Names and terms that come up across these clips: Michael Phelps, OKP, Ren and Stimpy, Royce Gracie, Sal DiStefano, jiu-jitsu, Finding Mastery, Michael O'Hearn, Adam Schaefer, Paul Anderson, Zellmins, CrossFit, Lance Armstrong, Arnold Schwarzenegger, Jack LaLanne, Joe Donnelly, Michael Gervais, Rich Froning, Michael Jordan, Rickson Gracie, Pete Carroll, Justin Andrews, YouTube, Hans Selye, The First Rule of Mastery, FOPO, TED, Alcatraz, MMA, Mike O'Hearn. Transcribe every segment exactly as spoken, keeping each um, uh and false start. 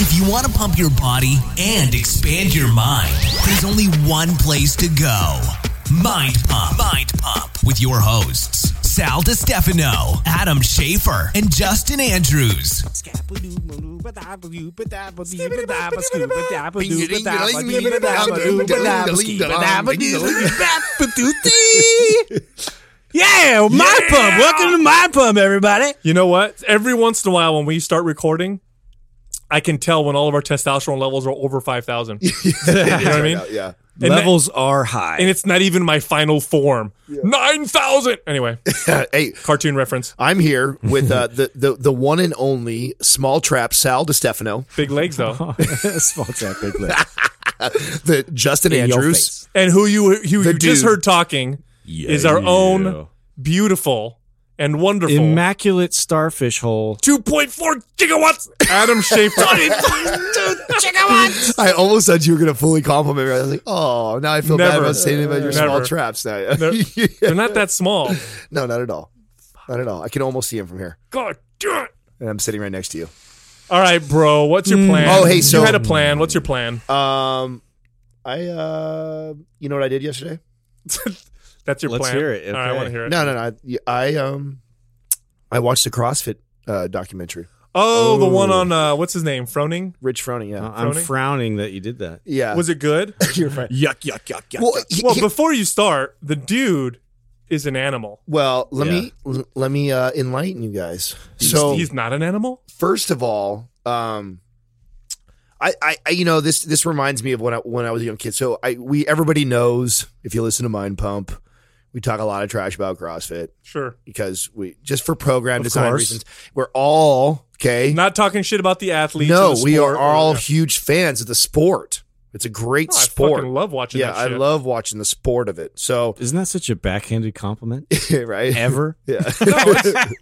If you want to pump your body and expand your mind, there's only one place to go. Mind Pump. Mind Pump. With your hosts, Sal DiStefano, Adam Schaefer, and Justin Andrews. Yeah, Mind yeah! Pump. Welcome to Mind Pump, everybody. You know what? Every once in a while when we start recording, I can tell when all of our testosterone levels are over five thousand. You know what I mean? Yeah. And levels that, are high. And it's not even my final form. Yeah. nine thousand. Anyway. Hey, cartoon reference. I'm here with uh, the, the the one and only small trap Sal DiStefano. Big legs, though. Small trap, big legs. The Justin In Andrews. And who you, who you just heard talking yeah. is our own beautiful and wonderful immaculate starfish hole. two point four gigawatts. Adam Schaefer. two gigawatts. I almost thought you were going to fully compliment me. I was like, oh, now I feel Never. bad about saying about your Never. small traps. Now. They're, yeah. they're not that small. No, not at all. Not at all. I can almost see him from here. God damn it. And I'm sitting right next to you. All right, bro. What's your plan? Mm. Oh, hey, so. You had a plan. What's your plan? Um, I, uh, you know what I did yesterday? That's your Let's plan. Let's hear it. Okay. All right, I want to hear it. No, no, no. I, I um, I watched the CrossFit uh, documentary. Oh, Ooh. the one on uh, what's his name? Froning? Rich Froning. Yeah, uh, I'm Froning? frowning that you did that. Yeah, was it good? You're right. Yuck, yuck, yuck, yuck. Well, yuck. He, well he, before you start, the dude is an animal. Well, let yeah. me let me uh, enlighten you guys. He's, so he's not an animal. First of all, um. I, I, you know, this this reminds me of when I when I was a young kid. So I, we, everybody knows, if you listen to Mind Pump, we talk a lot of trash about CrossFit. Sure, because we just for program of design course. reasons, we're all okay. Not talking shit about the athletes. No, the we are all yeah. huge fans of the sport. It's a great oh, sport. I fucking love watching. Yeah, that shit. I love watching the sport of it. So isn't that such a backhanded compliment? Right? Ever? Yeah. yeah.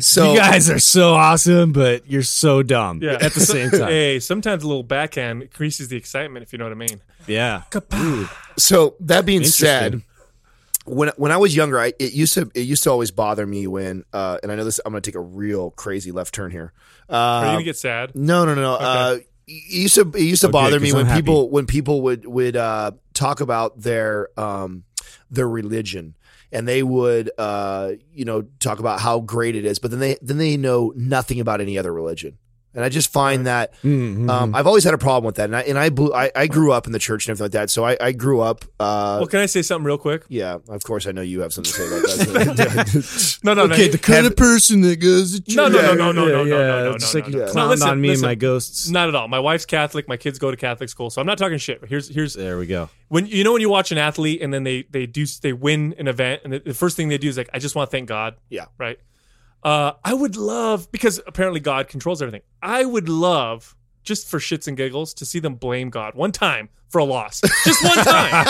So you guys are so awesome, but you're so dumb yeah. at the same time. Hey, sometimes a little backhand increases the excitement, if you know what I mean. Yeah. So that being said, when when I was younger, I it used to it used to always bother me when uh, and I know this. I'm going to take a real crazy left turn here. Uh, are you going to get sad? No, no, no. Okay. Uh, It used to, it used to okay, bother me when people when people would would uh, talk about their um, their religion, and they would uh, you know talk about how great it is, but then they then they know nothing about any other religion, and I just find that mm-hmm. um, I've always had a problem with that, and I and I, blew, I I grew up in the church and everything like that, so I, I grew up. Uh, well, can I say something real quick? Yeah, of course I know you have something to say about that. no, no, okay, no. Okay, the kind of person that goes to church. No, no, no, no, no, no, yeah, no, no. It's no, like no, you no. clowned no, on me listen, and my ghosts. Not at all. My wife's Catholic. My kids go to Catholic school, so I'm not talking shit. Here's here's there we go. When you know when you watch an athlete and then they they do they win an event and the first thing they do is like I just want to thank God. Yeah. Right. Uh, I would love, because apparently God controls everything, I would love, just for shits and giggles, to see them blame God one time for a loss. Just one time.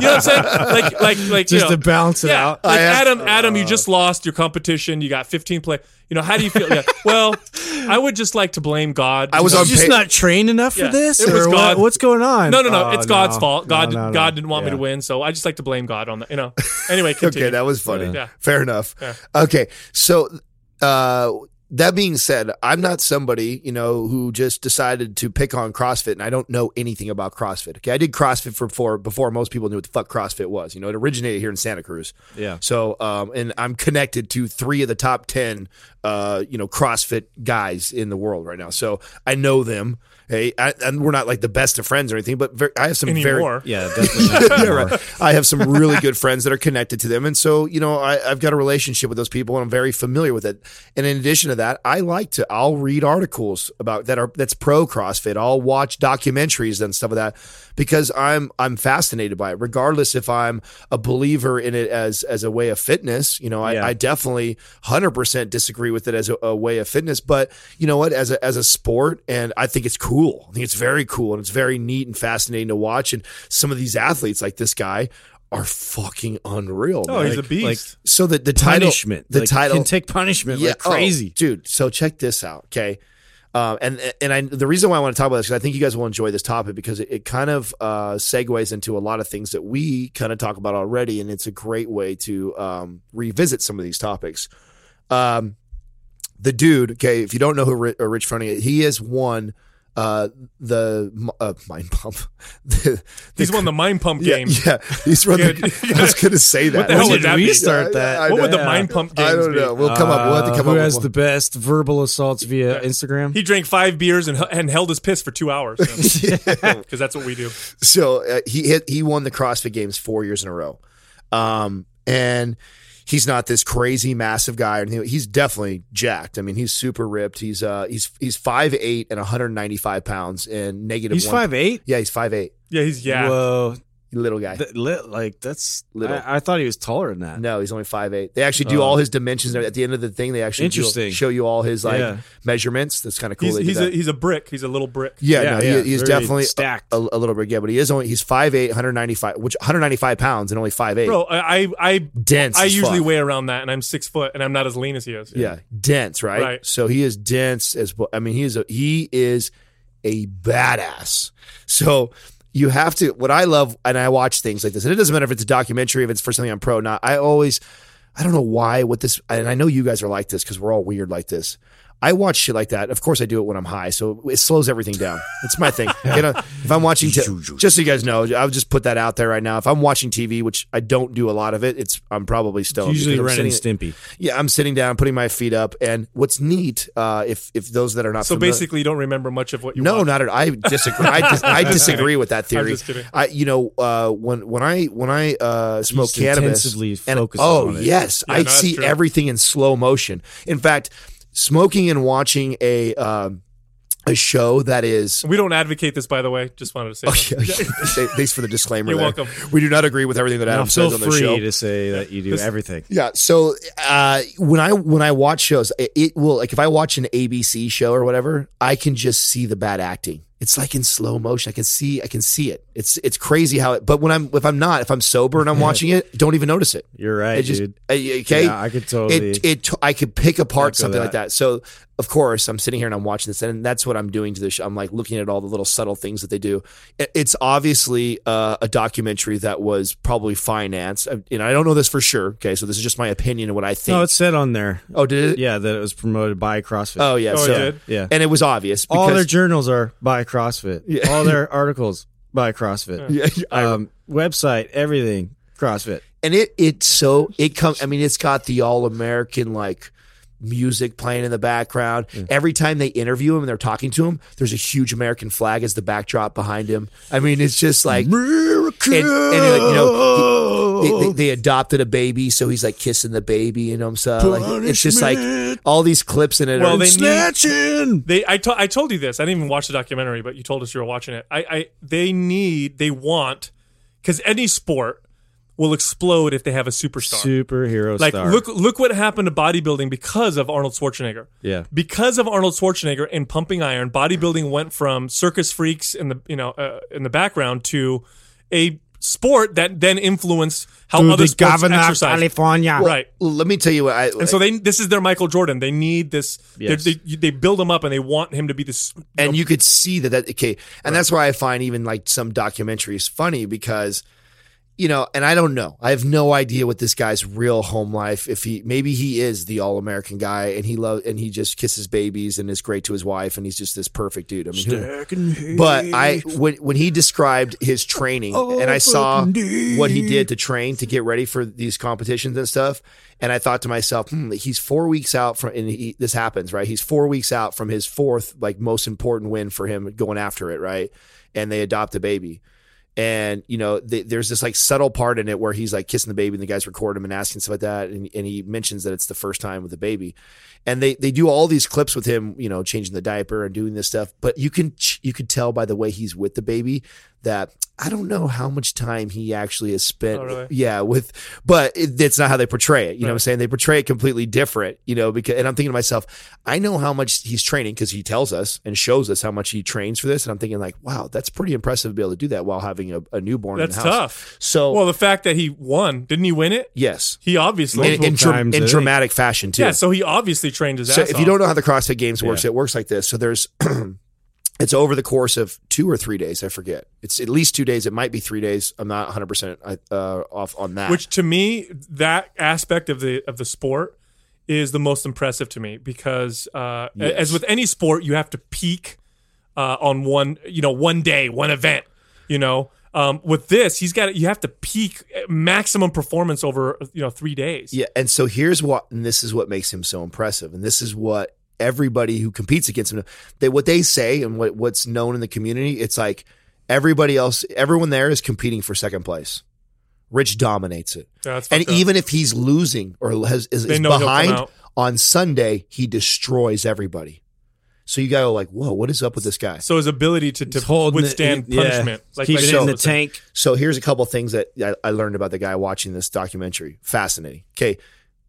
You know what I'm saying? Like, like, like, Just you know, to balance it yeah, out. Like, have, Adam, Adam, uh, you just lost your competition. You got fifteen play. You know, how do you feel? Yeah. Well, I would just like to blame God. I was on just pay- not trained enough yeah. for this? It was God. What, what's going on? No, no, no. Oh, it's God's no. fault. God, no, no, no. God didn't want yeah. me to win, so I just like to blame God on that. You know. Anyway, continue. Okay, that was funny. Yeah. Yeah. Fair enough. Yeah. Okay, so... Uh, that being said, I'm not somebody, you know, who just decided to pick on CrossFit, and I don't know anything about CrossFit. Okay, I did CrossFit for, for before most people knew what the fuck CrossFit was. You know, it originated here in Santa Cruz. Yeah. So, um, and I'm connected to three of the top ten, uh, you know, CrossFit guys in the world right now. So I know them. Hey, I, and we're not like the best of friends or anything, but very, I have some anymore. very yeah, definitely yeah, right. I have some really good friends that are connected to them, and so you know I, I've got a relationship with those people, and I'm very familiar with it. And in addition to that. I like to, I'll read articles about that are, that's pro CrossFit. I'll watch documentaries and stuff of like that because I'm, I'm fascinated by it, regardless if I'm a believer in it as, as a way of fitness. You know, I, yeah. I definitely one hundred percent disagree with it as a, a way of fitness, but you know what, as a, as a sport, and I think it's cool. I think it's very cool and it's very neat and fascinating to watch. And some of these athletes like this guy are fucking unreal. Oh, man. He's like, a beast. Like, so the, the title, punishment. The like, title can take punishment. Yeah, like crazy, oh, dude. So check this out, okay? Um, and and I, the reason why I want to talk about this is because I think you guys will enjoy this topic because it, it kind of uh, segues into a lot of things that we kind of talk about already, and it's a great way to um, revisit some of these topics. Um, the dude, okay, if you don't know who Rich, Rich Froning is, he is one. Uh, the uh, Mind Pump. the, the, he's won the Mind Pump game. Yeah, yeah. he's won. The, I was going to say that. What the hell would that be? Start that. I, I, what would yeah. the Mind Pump games be? I don't know. We'll come up. We'll have to come uh, up. Who has with the best verbal assaults via yeah. Instagram? He drank five beers and and held his piss for two hours. Because yeah. that's what we do. So uh, he he won the CrossFit Games four years in a row, um, and. He's not this crazy massive guy, and he's definitely jacked. I mean, he's super ripped. He's uh, he's he's five eight and one hundred ninety five pounds and negative. He's five eight. Yeah, he's five eight. Yeah, he's yeah. Whoa, little guy. Th- li- like that's little. I-, I thought he was taller than that. No, he's only five eight. They actually do oh. all his dimensions at the end of the thing. They actually do, show you all his like yeah. measurements. That's kind of cool. He's he's a, he's a brick. He's a little brick. Yeah, yeah, no, yeah. He, he's Very definitely stacked a, a little brick. Yeah, but he is only he's five eight, one hundred ninety five, which one hundred ninety five pounds and only five eight. Bro, I I dense. I usually fuck. weigh around that, and I'm six foot, and I'm not as lean as he is. Yeah, yeah. dense, right? Right. So he is dense as well. I mean, he is a, he is a badass. So. You have to, what I love, and I watch things like this, and it doesn't matter if it's a documentary, if it's for something I'm pro or not. I always, I don't know why, what this, and I know you guys are like this because we're all weird like this. I watch shit like that. Of course, I do it when I'm high, so it slows everything down. It's my thing. You know, if I'm watching, t- just so you guys know, I'll just put that out there right now. If I'm watching T V, which I don't do a lot of it, it's I'm probably stoned. Usually, Ren and Stimpy. Yeah, I'm sitting down, putting my feet up, and what's neat, uh, if if those that are not so familiar, basically, you don't remember much of what you. No, watch. Not at. I disagree. I, dis- I disagree with that theory. I'm just kidding. I, you know, uh, when when I when I uh, smoke cannabis, and oh on it. yes, yeah, I no, see everything in slow motion. In fact. Smoking and watching a um, a show that is... We don't advocate this, by the way. Just wanted to say okay, okay. Thanks for the disclaimer. You're there. welcome. We do not agree with everything that Adam no, says on the show. Feel free to say that you do this, everything. Yeah, so uh, when I when I watch shows, it, it will... Like, if I watch an A B C show or whatever, I can just see the bad acting. It's like in slow motion. I can see I can see it. It's it's crazy how it... But when I'm if I'm not, if I'm sober and I'm watching it, don't even notice it. You're right, it just, dude. Okay? Yeah, I could totally... It, it, I could pick apart something that. like that. So, of course, I'm sitting here and I'm watching this, and that's what I'm doing to this show. I'm like looking at all the little subtle things that they do. It's obviously uh, a documentary that was probably financed. And I don't know this for sure, okay? So this is just my opinion of what I think. No, it said on there. Oh, did it? Yeah, that it was promoted by CrossFit. Oh, yeah. Oh, so, it did? Yeah. And it was obvious. Because all their journals are by CrossFit. Yeah. All their articles by CrossFit. Yeah. Um, website, everything, CrossFit. And it it's so, it comes, I mean, it's got the all-American, like, music playing in the background. Mm. Every time they interview him and they're talking to him, there's a huge American flag as the backdrop behind him. I mean, it's just like America. And, and like, you know, he, they, they, they adopted a baby, so he's like kissing the baby. You know what I'm saying? Like, it's just like all these clips in it. Well, are, they snatching. They, I, to, I told you this. I didn't even watch the documentary, but you told us you were watching it. I, I they need, they want, because any sport will explode if they have a superstar. Superhero like, star. Like, look look what happened to bodybuilding because of Arnold Schwarzenegger. Yeah. Because of Arnold Schwarzenegger and Pumping Iron, bodybuilding went from circus freaks in the you know uh, in the background to a sport that then influenced how to other sports exercise. California. Well, right. Let me tell you what I... And I, so they this is their Michael Jordan. They need this... Yes. They, they build him up and they want him to be this... You and know, you could see that... that okay. And right. That's why I find even like some documentaries funny because... You know, and I don't know. I have no idea what this guy's real home life. If he maybe he is the all-American guy, and he loves and he just kisses babies and is great to his wife, and he's just this perfect dude. I mean, who, but I when when he described his training, oh, and I saw what he did to train to get ready for these competitions and stuff, and I thought to myself, hmm, he's four weeks out from, and he, this happens, right? He's four weeks out from his fourth, like most important win for him going after it, right? And they adopt a baby. And, you know, th- there's this like subtle part in it where he's like kissing the baby and the guys record him and asking stuff like that. And, and he mentions that it's the first time with the baby, and they, they do all these clips with him, you know, changing the diaper and doing this stuff. But you can, you could tell by the way he's with the baby that I don't know how much time he actually has spent. Oh, really? Yeah. With, but it, it's not how they portray it. You right. know what I'm saying? They portray it completely different, you know, because, and I'm thinking to myself, I know how much he's training because he tells us and shows us how much he trains for this. And I'm thinking like, wow, that's pretty impressive to be able to do that while having a, a newborn. That's in the house. Tough. So, well, the fact that he won, didn't he win it? Yes. He obviously in, in, dra- in dramatic fashion too. Yeah. So he obviously trained his ass off. So if you don't know how the CrossFit Games works, yeah. it works like this. So there's, it's over the course of two or three days. I forget. It's at least two days. It might be three days. I'm not one hundred percent uh, off on that. Which to me, that aspect of the of the sport is the most impressive to me because, uh, yes. as with any sport, you have to peak uh, on one, you know, one day, one event. You know, um, with this, he's got you have to peak maximum performance over you know three days. Yeah, and so here's what, and this is what makes him so impressive, and this is what. Everybody who competes against them, they, what they say and what, what's known in the community, it's like everybody else, everyone there is competing for second place. Rich dominates it. Yeah, and up. Even if he's losing or has, is, is behind on Sunday, he destroys everybody. So you got to go like, whoa, what is up with this guy? So his ability to, to withstand the, punishment. Yeah. Like Keep like it so, in the tank. So here's a couple of things that I, I learned about the guy watching this documentary. Fascinating. Okay,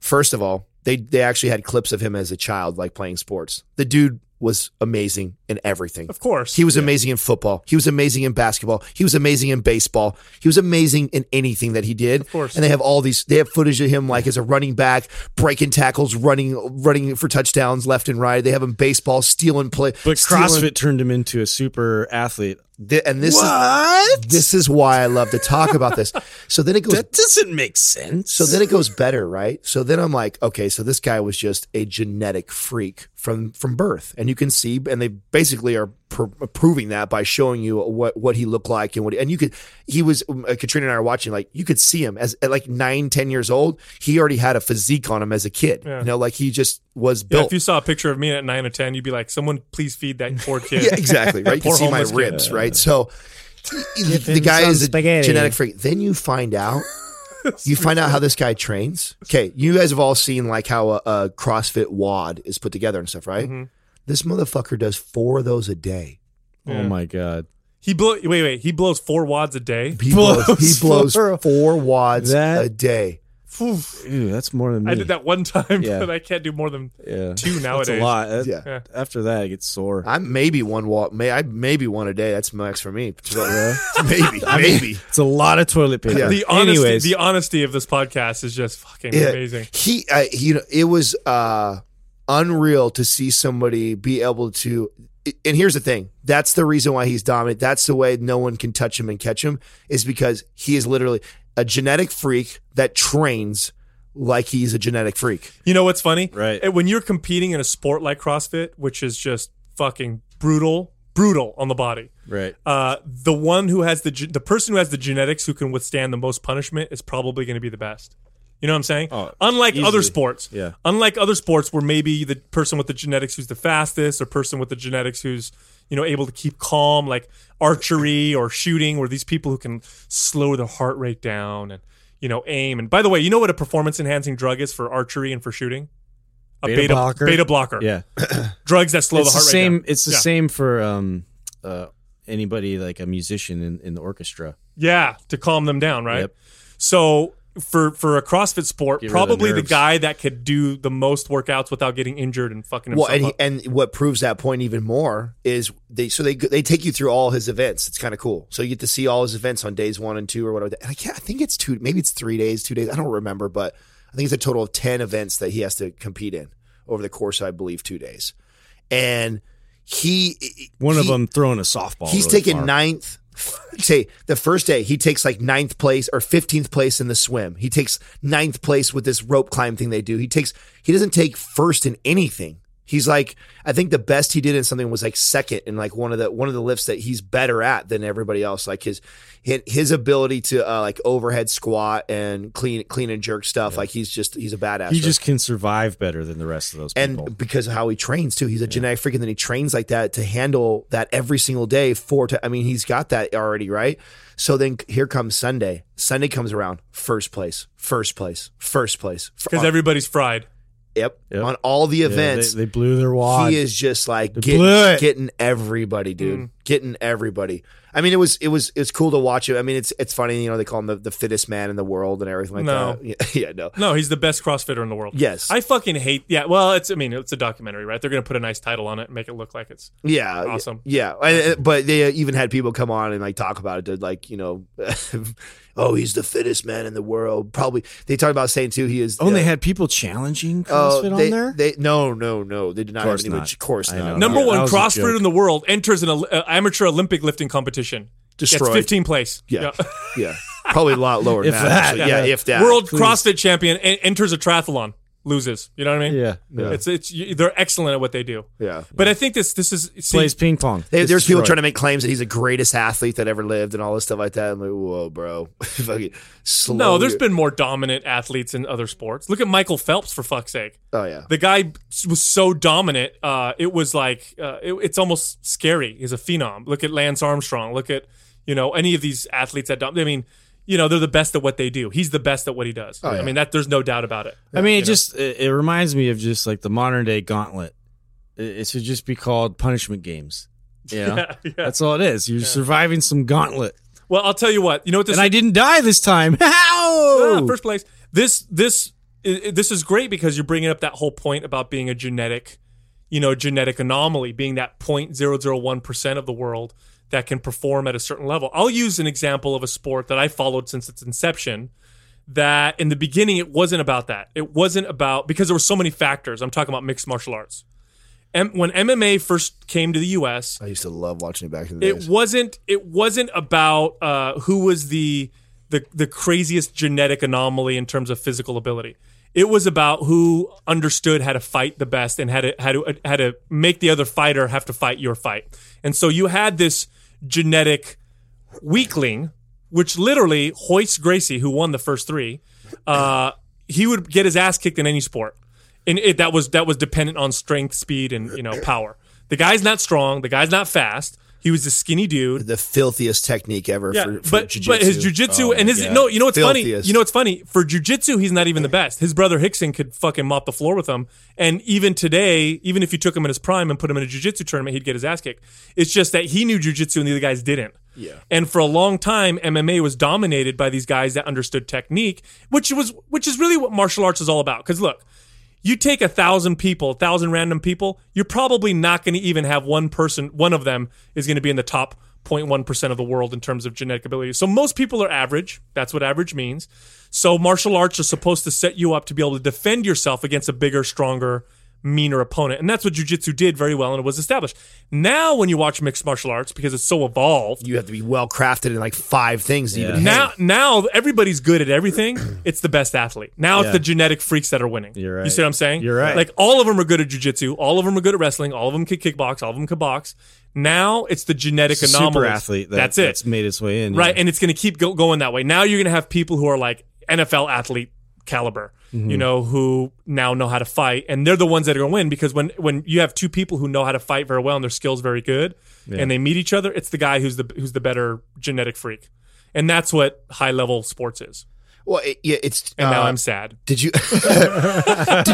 first of all, They they actually had clips of him as a child, like playing sports. The dude was amazing in everything. Of course. He was yeah. amazing in football. He was amazing in basketball. He was amazing in baseball. He was amazing in anything that he did. Of course. And they have all these, they have footage of him like as a running back, breaking tackles, running running for touchdowns left and right. They have him baseball, stealing play. But stealing. CrossFit turned him into a super athlete. The, and this what? is this is why I love to talk about this. So then it goes. That doesn't make sense. So then it goes better, right? So then I'm like, okay, so this guy was just a genetic freak from from birth, and you can see, and they basically are pr- proving that by showing you what what he looked like and what, and you could, he was uh, Katrina and I are watching, like you could see him as at like nine, ten years old, he already had a physique on him as a kid, yeah. you know, like he just was built. Yeah, if you saw a picture of me at nine or ten, you'd be like, someone please feed that poor kid. Yeah, exactly, right? You can see my ribs, kid. Right? So the guy is a spaghetti. Genetic freak. Then you find out, you find out how this guy trains. Okay, you guys have all seen like how a, a CrossFit wad is put together and stuff, right? Mm-hmm. This motherfucker does four of those a day. Yeah. Oh my god, he blow. Wait, wait, he blows four wads a day. He blows, he blows four, four wads that? a day. Ew, that's more than me. I did that one time, yeah. but I can't do more than yeah. two nowadays. That's a lot. That, yeah. After that, I get sore. I'm maybe one walk. May I maybe one a day. That's max for me. Yeah. maybe, I mean, maybe it's a lot of toilet paper. Yeah. The honesty, Anyways. the honesty of this podcast is just fucking yeah. amazing. He, uh, you know, it was uh, unreal to see somebody be able to. And here's the thing. That's the reason why he's dominant. That's the way no one can touch him and catch him, is because he is literally a genetic freak that trains like he's a genetic freak. You know what's funny? Right. When you're competing in a sport like CrossFit, which is just fucking brutal, brutal on the body. Right. Uh, the one who has the the person who has the genetics who can withstand the most punishment is probably going to be the best. You know what I'm saying? Oh, Unlike easily. other sports. Yeah. Unlike other sports where maybe the person with the genetics who's the fastest or person with the genetics who's, you know, able to keep calm, like archery or shooting, where these people who can slow their heart rate down and, you know, aim. And by the way, you know what a performance-enhancing drug is for archery and for shooting? A beta, beta blocker. Beta blocker. Yeah. Drugs that slow it's the heart the same, rate down. It's the yeah. same for um, uh, anybody like a musician in, in the orchestra. Yeah, to calm them down, right? Yep. So... For for a CrossFit sport, probably the, the guy that could do the most workouts without getting injured and fucking himself well, and, he, up. And what proves that point even more is they so they they take you through all his events. It's kind of cool. So you get to see all his events on days one and two or whatever. And I can't, I think it's two, maybe it's three days, two days. I don't remember, but I think it's a total of ten events that he has to compete in over the course of, I believe, two days. And he one he, of them throwing a softball. He's really taking far. ninth. Say the first day he takes like ninth place or fifteenth place in the swim. He takes ninth place with this rope climb thing they do. He takes he doesn't take first in anything. He's like, I think the best he did in something was like second in like one of the one of the lifts that he's better at than everybody else. Like his his ability to uh, like overhead squat and clean clean and jerk stuff. Yeah. Like he's just he's a badass. He right? just can survive better than the rest of those people. And because of how he trains too, he's a yeah. genetic freak, and then he trains like that to handle that every single day. Four to I mean, he's got that already, right? So then here comes Sunday. Sunday comes around, first place, first place, first place, because everybody's fried. Yep. yep. On all the events. Yeah, they, they blew their wad. He is just like getting, getting everybody, dude. Mm. Getting everybody. I mean, it was it was it's cool to watch it. I mean, it's it's funny, you know, they call him the, the fittest man in the world and everything like no. that. Yeah, yeah, no. No, he's the best CrossFitter in the world. Yes. I fucking hate yeah, well, it's I mean, it's a documentary, right? They're going to put a nice title on it and make it look like it's yeah, awesome. Yeah. I, but they even had people come on and like talk about it to like, you know, oh, he's the fittest man in the world. Probably they talked about saying too he is Oh, uh, they had people challenging CrossFit uh, they, on there? They no, no, no. They did not course have any of course not. Number one CrossFitter in the world enters an uh, amateur Olympic lifting competition. Destroyed. Gets fifteenth place. Yeah. Yeah. yeah. Probably a lot lower than that. Yeah. yeah, if that. World Please. CrossFit champion enters a triathlon, loses. You know what I mean? Yeah. yeah. It's it's they're excellent at what they do. Yeah. But yeah. I think this this is see, plays ping pong. They, there's destroyed. people trying to make claims that he's the greatest athlete that ever lived and all this stuff like that. I'm like, whoa, bro. Fucking slow. No, there's been more dominant athletes in other sports. Look at Michael Phelps, for fuck's sake. Oh yeah. The guy was so dominant. Uh, it was like uh, it, it's almost scary. He's a phenom. Look at Lance Armstrong. Look at you know any of these athletes that dom- I mean. You know, they're the best at what they do. He's the best at what he does. Oh, yeah. I mean, that there's no doubt about it. I mean, it just it, it reminds me of just like the modern day gauntlet. It, it should just be called punishment games. You know? yeah, yeah. That's all it is. You're yeah. surviving some gauntlet. Well, I'll tell you what. You know what this? And is? I didn't die this time. How? Ah, first place. This this this is great because you're bringing up that whole point about being a genetic, you know, genetic anomaly, being that zero point zero zero one percent of the world that can perform at a certain level. I'll use an example of a sport that I followed since its inception that in the beginning, it wasn't about that. It wasn't about, because there were so many factors. I'm talking about mixed martial arts. And when M M A first came to the U S, I used to love watching it back in the days. It wasn't, it wasn't about uh, who was the, the, the craziest genetic anomaly in terms of physical ability. It was about who understood how to fight the best and how to, how to, how to make the other fighter have to fight your fight. And so you had this genetic weakling, which literally Royce Gracie, who won the first three, uh, he would get his ass kicked in any sport, and it, that was that was dependent on strength, speed, and you know power. The guy's not strong. The guy's not fast. He was a skinny dude. The filthiest technique ever. Yeah, for, for but jiu-jitsu. But his jiu-jitsu oh, and his yeah. no, you know what's filthiest. funny? You know what's funny? For jiu-jitsu, he's not even the best. His brother Rickson could fucking mop the floor with him, and even today, even if you took him in his prime and put him in a jiu-jitsu tournament, he'd get his ass kicked. It's just that he knew jiu-jitsu and the other guys didn't. Yeah. And for a long time, M M A was dominated by these guys that understood technique, which was which is really what martial arts is all about. Because look, you take a thousand people, a thousand random people, you're probably not going to even have one person, one of them is going to be in the top zero point one percent of the world in terms of genetic ability. So most people are average. That's what average means. So martial arts are supposed to set you up to be able to defend yourself against a bigger, stronger, meaner opponent. And that's what jiu-jitsu did very well, and it was established. Now when you watch mixed martial arts, because it's so evolved, you have to be well-crafted in like five things. Yeah. Even now, now everybody's good at everything. It's the best athlete. Now yeah. it's the genetic freaks that are winning. You're right. You see what I'm saying? You're right. Like all of them are good at jiu-jitsu. All of them are good at wrestling. All of them can kickbox. All of them can box. Now it's the genetic it's anomalies. Super athlete. That, that's it. That's made its way in. Right, yeah. And it's going to keep go- going that way. Now you're going to have people who are like N F L athlete caliber. Mm-hmm. You know, who now know how to fight, and they're the ones that are going to win, because when, when you have two people who know how to fight very well and their skills very good, yeah. and they meet each other, it's the guy who's the who's the better genetic freak, and that's what high level sports is. Well, it, yeah, it's and uh, now I'm sad. Did you did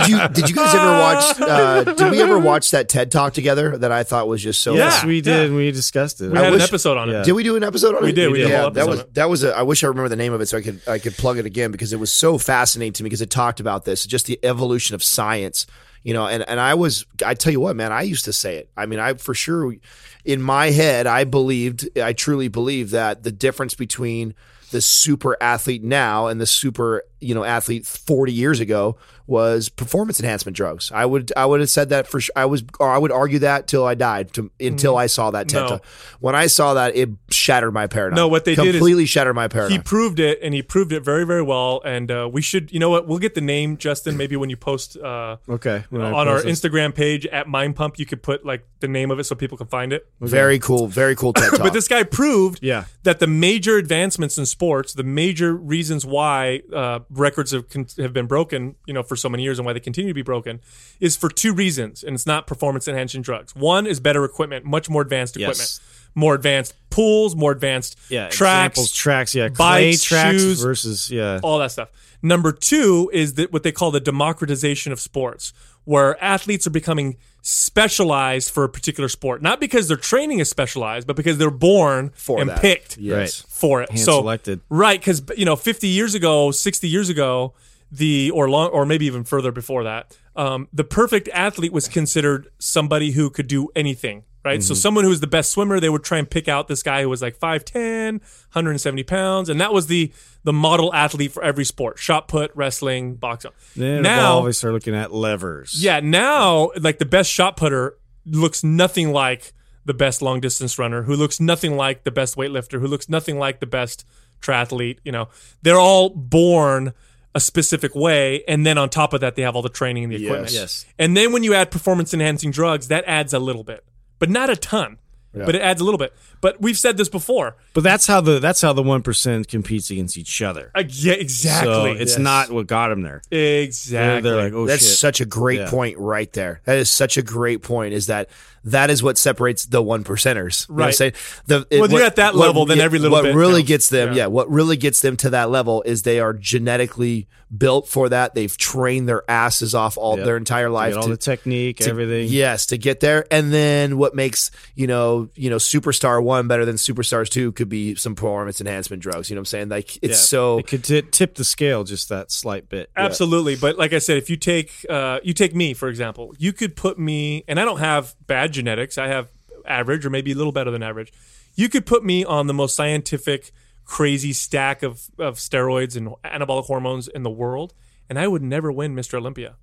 you did you guys ever watch? Uh, did we ever watch that TED Talk together that I thought was just so? Yes, yeah, we did. Yeah. We discussed it. We I had wish, an episode on it. Yeah. Did we do an episode on we it? Did, we did. Yeah, that was that was. A, I wish I remember the name of it so I could I could plug it again, because it was so fascinating to me, because it talked about this, just the evolution of science. You know, and, and I was, I tell you what, man, I used to say it. I mean, I for sure, in my head, I believed, I truly believed that the difference between the super athlete now and the super you know, athletes forty years ago was performance enhancement drugs. I would, I would have said that for sure. I was, or I would argue that till I died, to, until mm. I saw that TED no. talk. When I saw that, it shattered my paradigm. No, what they completely did completely shattered my paradigm. He proved it, and he proved it very, very well. And uh, we should, you know what? We'll get the name, Justin, maybe when you post. Uh, okay. When on post our it. Instagram page at Mind Pump, you could put like the name of it so people can find it. Okay. Very cool, very cool TED talk. But this guy proved yeah. that the major advancements in sports, the major reasons why uh, records have have been broken, you know, for so many years, and why they continue to be broken, is for two reasons, and it's not performance enhancing drugs. One is better equipment, much more advanced equipment, yes. more advanced pools, more advanced yeah, tracks, examples, tracks, yeah, clay bikes, tracks shoes, versus yeah, all that stuff. Number two is that what they call the democratization of sports, where athletes are becoming specialized for a particular sport, not because their training is specialized, but because they're born for and that. picked yes. for it. Hand so selected. Right, because you know, fifty years ago, sixty years ago, the or long or maybe even further before that, um, the perfect athlete was considered somebody who could do anything. Right, mm-hmm. So someone who was the best swimmer, they would try and pick out this guy who was like five ten, one hundred seventy pounds, and that was the the model athlete for every sport: shot put, wrestling, boxing. Then now we start looking at levers. Yeah, now like the best shot putter looks nothing like the best long distance runner, who looks nothing like the best weightlifter, who looks nothing like the best triathlete. You know, they're all born a specific way, and then on top of that, they have all the training and the equipment. Yes, yes. And then when you add performance enhancing drugs, that adds a little bit. But not a ton, yeah. but it adds a little bit. But we've said this before. But that's how the that's how the one percent competes against each other. Uh, yeah, exactly. So it's yes. not what got them there. Exactly. They're, they're like, oh, that's shit. such a great yeah. point right there. That is such a great point. Is that that is what separates the one percenters. Right. You know what I'm saying? The, it, well, you're what, at that level, what, then every little what bit. What really counts. gets them, yeah. yeah, what really gets them to that level is they are genetically built for that. They've trained their asses off all yep. their entire life. All to, the technique, to, everything. Yes, to get there. And then what makes, you know, you know, superstar one better than superstars two could be some performance enhancement drugs. You know what I'm saying? Like it's yeah. so it could t- tip the scale just that slight bit. Absolutely. Yeah. But like I said, if you take uh, you take me, for example, you could put me, and I don't have bad genetics. I have average or maybe a little better than average. You could put me on the most scientific, crazy stack of, of steroids and anabolic hormones in the world, and I would never win Mister Olympia.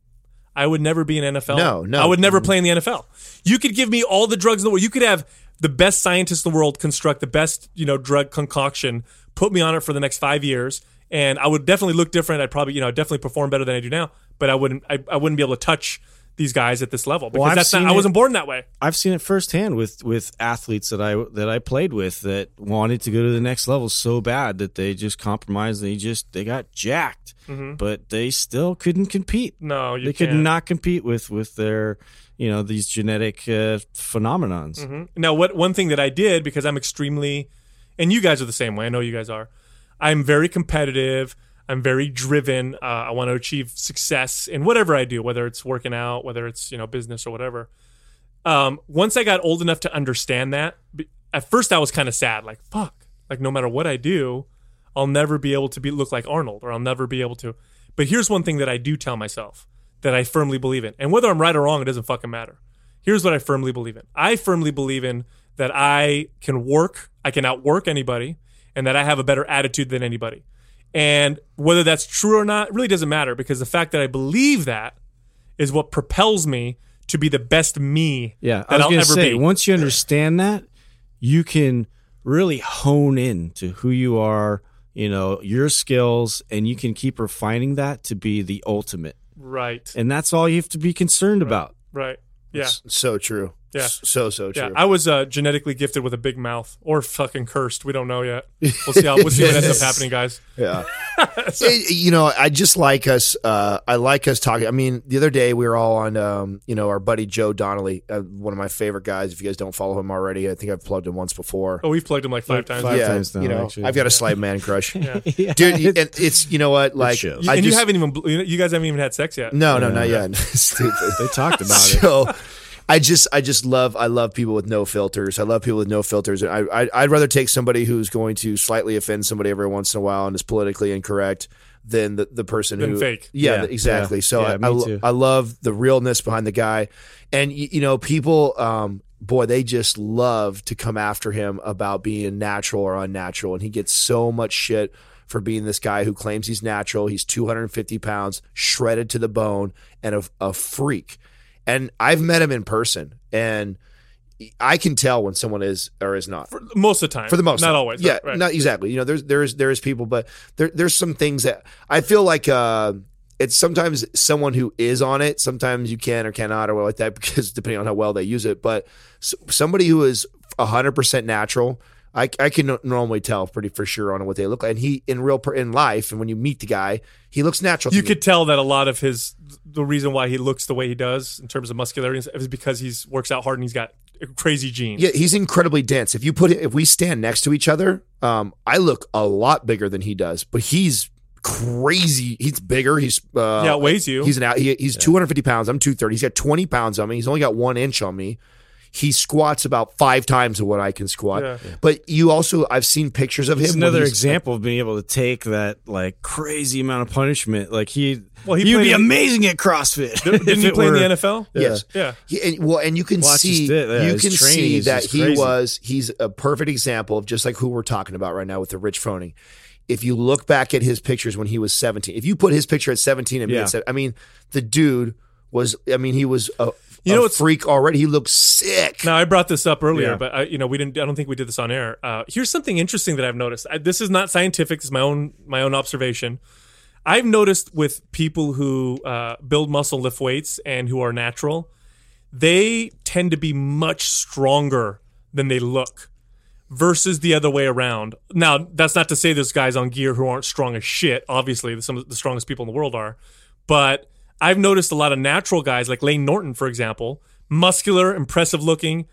I would never be in N F L. No, no. I would never play in the N F L. You could give me all the drugs in the world. You could have the best scientists in the world construct the best, you know, drug concoction, put me on it for the next five years, and I would definitely look different. I'd probably, you know, definitely perform better than I do now, but I wouldn't I, I wouldn't be able to touch these guys at this level because well, that's not, I wasn't it, born that way. I've seen it firsthand with, with athletes that I that I played with that wanted to go to the next level so bad that they just compromised. They just they got jacked, mm-hmm. but they still couldn't compete. No, you they can't. could not compete with with their you know these genetic uh, phenomenons. Mm-hmm. Now, what one thing that I did, because I'm extremely, and you guys are the same way. I know you guys are. I'm very competitive. I'm very driven. Uh, I want to achieve success in whatever I do, whether it's working out, whether it's, you know, business or whatever. Um, once I got old enough to understand that, at first I was kind of sad, like, fuck, like no matter what I do, I'll never be able to be look like Arnold, or I'll never be able to. But here's one thing that I do tell myself that I firmly believe in. And whether I'm right or wrong, it doesn't fucking matter. Here's what I firmly believe in. I firmly believe in that I can work, I can outwork anybody, and that I have a better attitude than anybody. And whether that's true or not really doesn't matter, because the fact that I believe that is what propels me to be the best me yeah, that I was I'll ever say, be. Once you understand that, you can really hone in to who you are, you know, your skills, and you can keep refining that to be the ultimate. Right. And that's all you have to be concerned right. about. Right. Yeah. It's so true. Yeah. So, so true. Yeah. I was uh, genetically gifted with a big mouth, or fucking cursed. We don't know yet. We'll see how, we'll see what ends up happening, guys. Yeah. so. it, you know, I just like us. Uh, I like us talking. I mean, the other day we were all on, um, you know, our buddy Joe Donnelly, uh, one of my favorite guys. If you guys don't follow him already, I think I've plugged him once before. Oh, we've plugged him like five like, times. Five yeah, times now, you know, actually. I've got a slight man crush. yeah. Dude, and it's, you know what? Like, you, and I just, you haven't even, you guys haven't even had sex yet. No, no, yeah. not yet. They talked about so, it. I just, I just love, I love people with no filters. I love people with no filters. I, I, I'd rather take somebody who's going to slightly offend somebody every once in a while and is politically incorrect than the, the person than who fake. Yeah, yeah. exactly. Yeah. So yeah, I, I, I love the realness behind the guy, and you, you know, people, um, boy, they just love to come after him about being natural or unnatural, and he gets so much shit for being this guy who claims he's natural. He's two hundred fifty pounds, shredded to the bone, and a, a freak. And I've met him in person, and I can tell when someone is or is not. For most of the time. For the most Not time. always. Yeah, right. Not exactly. You know, there's there's there's people, but there there's some things that I feel like uh, it's sometimes someone who is on it. Sometimes you can or cannot or like that, because depending on how well they use it. But somebody who is one hundred percent natural, I, I can normally tell pretty for sure on what they look like. And he in real in life, and when you meet the guy, he looks natural. You could tell that a lot of his the reason why he looks the way he does in terms of muscularity is because he's works out hard and he's got crazy genes. Yeah, he's incredibly dense. If you put if we stand next to each other, um, I look a lot bigger than he does, but he's crazy. He's bigger. He's uh, yeah, outweighs you. He's an he, he's yeah. two hundred fifty pounds. I'm two thirty. He's got twenty pounds on me. He's only got one inch on me. He squats about five times of what I can squat. Yeah. But you also, I've seen pictures of him. It's another example of being able to take that like crazy amount of punishment. Like he, well, he you'd be amazing at CrossFit. Didn't he play in the N F L? Yes. Yeah. He, and, well, and you can Watch see, yeah, you can see that he was, he's a perfect example of just like who we're talking about right now with the Rich Froning. If you look back at his pictures when he was seventeen, if you put his picture at seventeen and me at seventeen, I mean, the dude was, I mean, he was a, You know, a freak already. He looks sick. Now, I brought this up earlier, yeah. but I, you know, we didn't. I don't think we did this on air. Uh, here's something interesting that I've noticed. I, this is not scientific. This is my own my own observation. I've noticed with people who uh, build muscle, lift weights, and who are natural, they tend to be much stronger than they look, versus the other way around. Now, that's not to say there's guys on gear who aren't strong as shit. Obviously, some of the strongest people in the world are, but I've noticed a lot of natural guys like Lane Norton, for example, muscular, impressive looking,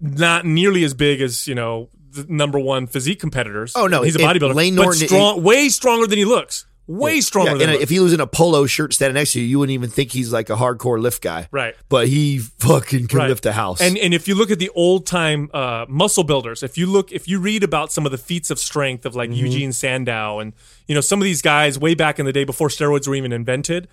not nearly as big as, you know, the number one physique competitors. Oh, no. He's a bodybuilder. Lane Norton, but strong, it, way stronger than he looks. Way stronger yeah, than he looks. If he was in a polo shirt standing next to you, you wouldn't even think he's like a hardcore lift guy. Right. But he fucking can right. lift a house. And and if you look at the old time uh, muscle builders, if you look, if you read about some of the feats of strength of like mm-hmm. Eugene Sandow and, you know, some of these guys way back in the day before steroids were even invented,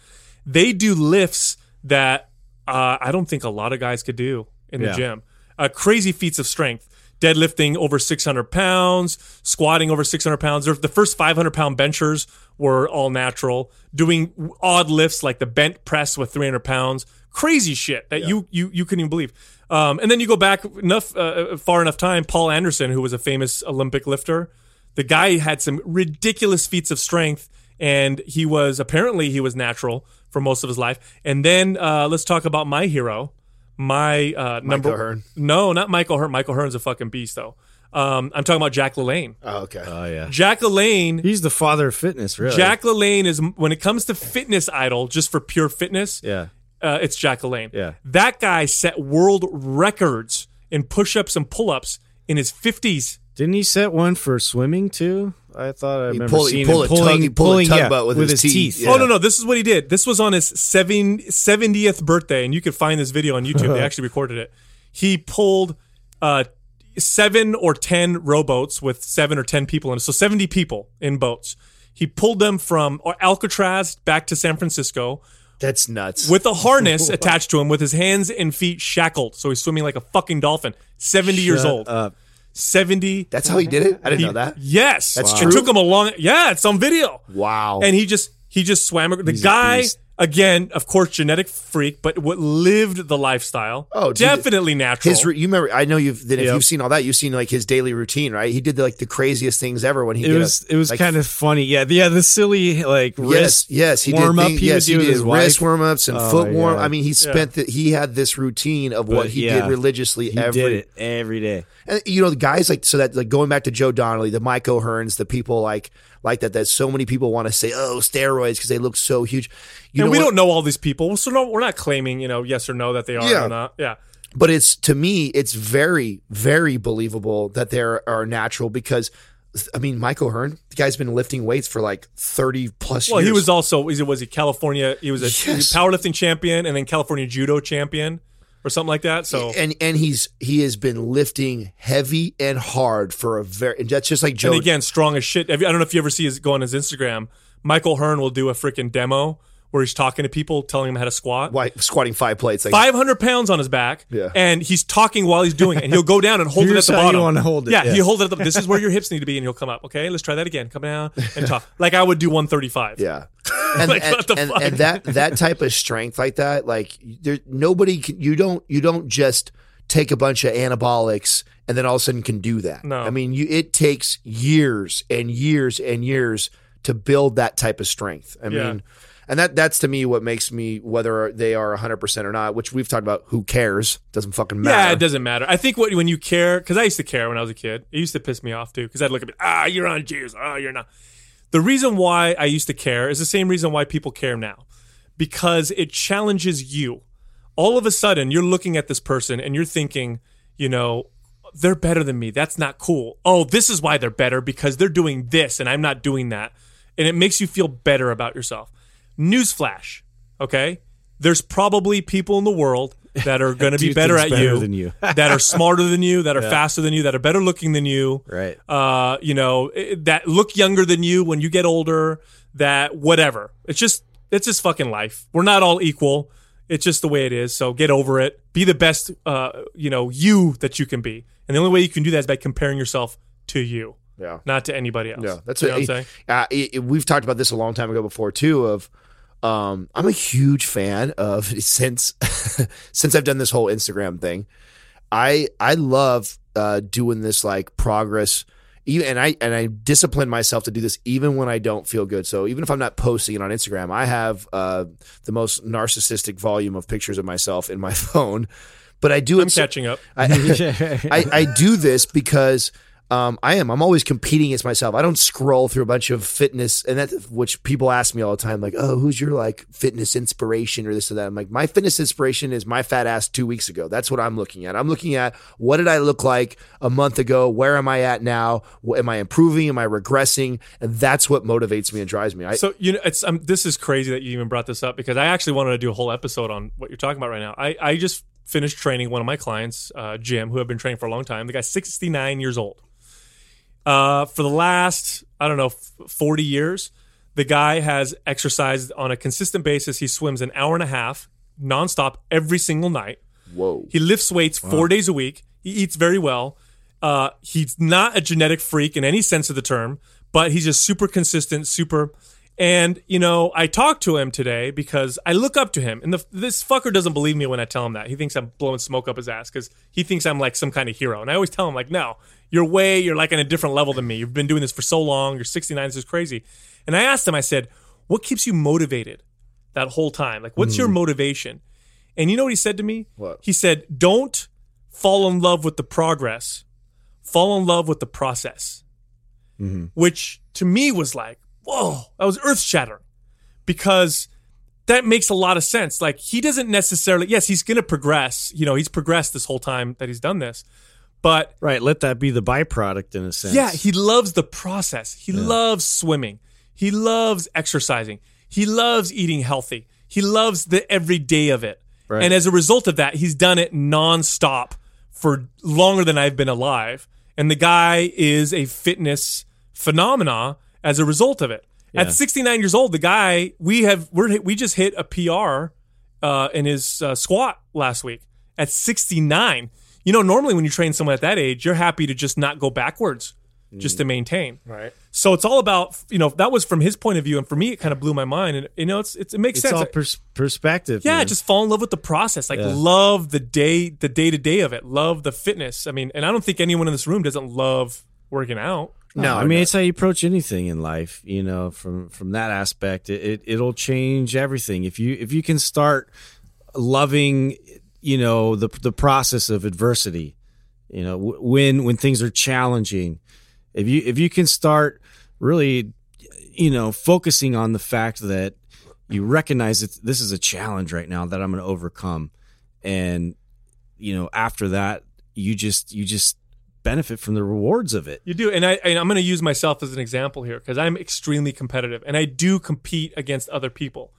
they do lifts that uh, I don't think a lot of guys could do in the yeah. gym. Uh, crazy feats of strength. Deadlifting over six hundred pounds, squatting over six hundred pounds. The first five hundred pound benchers were all natural. Doing odd lifts like the bent press with three hundred pounds. Crazy shit that yeah. you, you you couldn't even believe. Um, and then you go back enough uh, far enough time, Paul Anderson, who was a famous Olympic lifter, the guy had some ridiculous feats of strength, and he was apparently he was natural for most of his life. And then uh, let's talk about my hero, my uh, number. Mike O'Hearn. No, not Michael O'Hearn. Michael O'Hearn's a fucking beast, though. Um, I'm talking about Jack LaLanne. Oh, okay. Oh, yeah. Jack LaLanne. He's the father of fitness, really. Jack LaLanne is, when it comes to fitness idol, just for pure fitness, yeah, uh, it's Jack LaLanne. Yeah. That guy set world records in push-ups and pull-ups in his fifties. Didn't he set one for swimming, too? I thought I he remember pull, seeing pull him pulling, tug, pulling tug yeah, with, with his, his teeth. teeth. Oh, yeah. no, no. This is what he did. This was on his seven, seventieth birthday, and you can find this video on YouTube. They actually recorded it. He pulled uh, seven or ten rowboats with seven or ten people in it. So seventy people in boats. He pulled them from Alcatraz back to San Francisco. That's nuts. With a harness attached to him with his hands and feet shackled. So he's swimming like a fucking dolphin. seventy Shut years old. Up. seventy. That's how he did it? I didn't he, know that. Yes. That's wow. true. It took him a long... Yeah, it's on video. Wow. And he just he just swam... The He's guy, again, of course, genetic freak, but what lived the lifestyle. Oh, dude. Definitely natural. His, you remember... I know you've... Then yep. If you've seen all that, you've seen like his daily routine, right? He did like the craziest things ever when he it did was, a, It was like, kind of funny. Yeah, the, yeah, the silly like wrist yes, yes, warm-up he, yes, he did his wrist warm-ups and oh, foot warm-up. Yeah. I mean, he spent... Yeah. The, he had this routine of but, what he yeah. did religiously he every... He did it every day. And, you know, the guys like, so that, like, going back to Joe Donnelly, the Mike O'Hearns, the people like, like that, that so many people want to say, oh, steroids, because they look so huge. You and know we what? don't know all these people. So no, we're not claiming, you know, yes or no that they are yeah. or not. Yeah. But it's, to me, it's very, very believable that they are natural because, I mean, Mike O'Hearn, the guy's been lifting weights for like thirty plus well, years. Well, he was also, was he California? He was a yes. powerlifting champion and then California judo champion. Or something like that. So and and he's he has been lifting heavy and hard for a very. And that's just like Joe. And again, strong as shit. I don't know if you ever see his go on his Instagram. Michael Hearn will do a freaking demo where he's talking to people, telling them how to squat. Why, squatting five plates. Like, five hundred pounds on his back. Yeah. And he's talking while he's doing it. And he'll go down and hold it at the bottom. You want to hold it. Yeah, yeah. He'll hold it at the bottom. This is where your hips need to be. And he'll come up. Okay, let's try that again. Come down and talk. Like I would do one thirty-five. Yeah. And, like, and, what the and, fuck? and that that type of strength like that, like there, nobody can, you don't you don't just take a bunch of anabolics and then all of a sudden can do that. No. I mean, you, it takes years and years and years to build that type of strength. I yeah. mean, and that that's to me what makes me, whether they are one hundred percent or not, which we've talked about, who cares? Doesn't fucking matter. Yeah, it doesn't matter. I think what, when you care, because I used to care when I was a kid. It used to piss me off too, because I'd look at me, ah, you're on juice. Oh, you're not. The reason why I used to care is the same reason why people care now, because it challenges you. All of a sudden, you're looking at this person and you're thinking, you know, they're better than me. That's not cool. Oh, this is why they're better, because they're doing this and I'm not doing that. And it makes you feel better about yourself. Newsflash, okay? There's probably people in the world that are going to be better at better you, than you. that are smarter than you, that are yeah. faster than you, that are better looking than you, right? Uh, you know, that look younger than you when you get older. That whatever. It's just it's just fucking life. We're not all equal. It's just the way it is. So get over it. Be the best, uh, you know, you that you can be. And the only way you can do that is by comparing yourself to you, yeah, not to anybody else. Yeah, that's you know what I'm saying. Uh, it, it, we've talked about this a long time ago before too. Of Um, I'm a huge fan of since since I've done this whole Instagram thing. I I love uh, doing this like progress, even and I and I discipline myself to do this even when I don't feel good. So even if I'm not posting it on Instagram, I have uh, the most narcissistic volume of pictures of myself in my phone. But I do. I'm catching up. I, I, I do this because. Um, I am. I'm always competing against myself. I don't scroll through a bunch of fitness, and that which people ask me all the time, like, "Oh, who's your like fitness inspiration or this or that?" I'm like, my fitness inspiration is my fat ass two weeks ago. That's what I'm looking at. I'm looking at what did I look like a month ago? Where am I at now? Am I improving? Am I regressing? And that's what motivates me and drives me. I, so you know, it's um, this is crazy that you even brought this up because I actually wanted to do a whole episode on what you're talking about right now. I I just finished training one of my clients, uh, Jim, who I've been training for a long time. The guy's sixty-nine years old. Uh, for the last, I don't know, forty years, the guy has exercised on a consistent basis. He swims an hour and a half nonstop every single night. Whoa. He lifts weights wow. four days a week. He eats very well. Uh, he's not a genetic freak in any sense of the term, but he's just super consistent, super. And, you know, I talked to him today because I look up to him. And the, this fucker doesn't believe me when I tell him that. He thinks I'm blowing smoke up his ass because he thinks I'm like some kind of hero. And I always tell him, like, no. You're way, you're like on a different level than me. You've been doing this for so long. You're sixty-nine. This is crazy. And I asked him, I said, what keeps you motivated that whole time? Like, what's mm. your motivation? And you know what he said to me? What? He said, don't fall in love with the progress. Fall in love with the process. Mm-hmm. Which to me was like, whoa, that was earth shattering. Because that makes a lot of sense. Like, he doesn't necessarily, yes, he's going to progress. You know, he's progressed this whole time that he's done this. But right, let that be the byproduct in a sense. Yeah, he loves the process. He yeah. loves swimming. He loves exercising. He loves eating healthy. He loves the everyday of it. Right. And as a result of that, he's done it nonstop for longer than I've been alive. And the guy is a fitness phenomena as a result of it. Yeah. At sixty-nine years old, the guy we have we're, we just hit a P R uh, in his uh, squat last week at sixty-nine. You know, normally when you train someone at that age, you're happy to just not go backwards, mm. just to maintain. Right. So it's all about, you know, that was from his point of view. And for me, it kind of blew my mind. And, you know, it's, it's it makes it's sense. It's all pers- perspective. Yeah, man. Just fall in love with the process. Like, yeah. love the day, the day-to-day of it. Love the fitness. I mean, and I don't think anyone in this room doesn't love working out. No, no I mean, not. It's how you approach anything in life, you know, from, from that aspect. It, it, it'll change everything. If you if you can start loving you know, the the process of adversity, you know, when when things are challenging, if you if you can start really, you know, focusing on the fact that you recognize that this is a challenge right now that I'm going to overcome. And, you know, after that, you just you just benefit from the rewards of it. You do. And, I, and I'm going to use myself as an example here because I'm extremely competitive and I do compete against other people.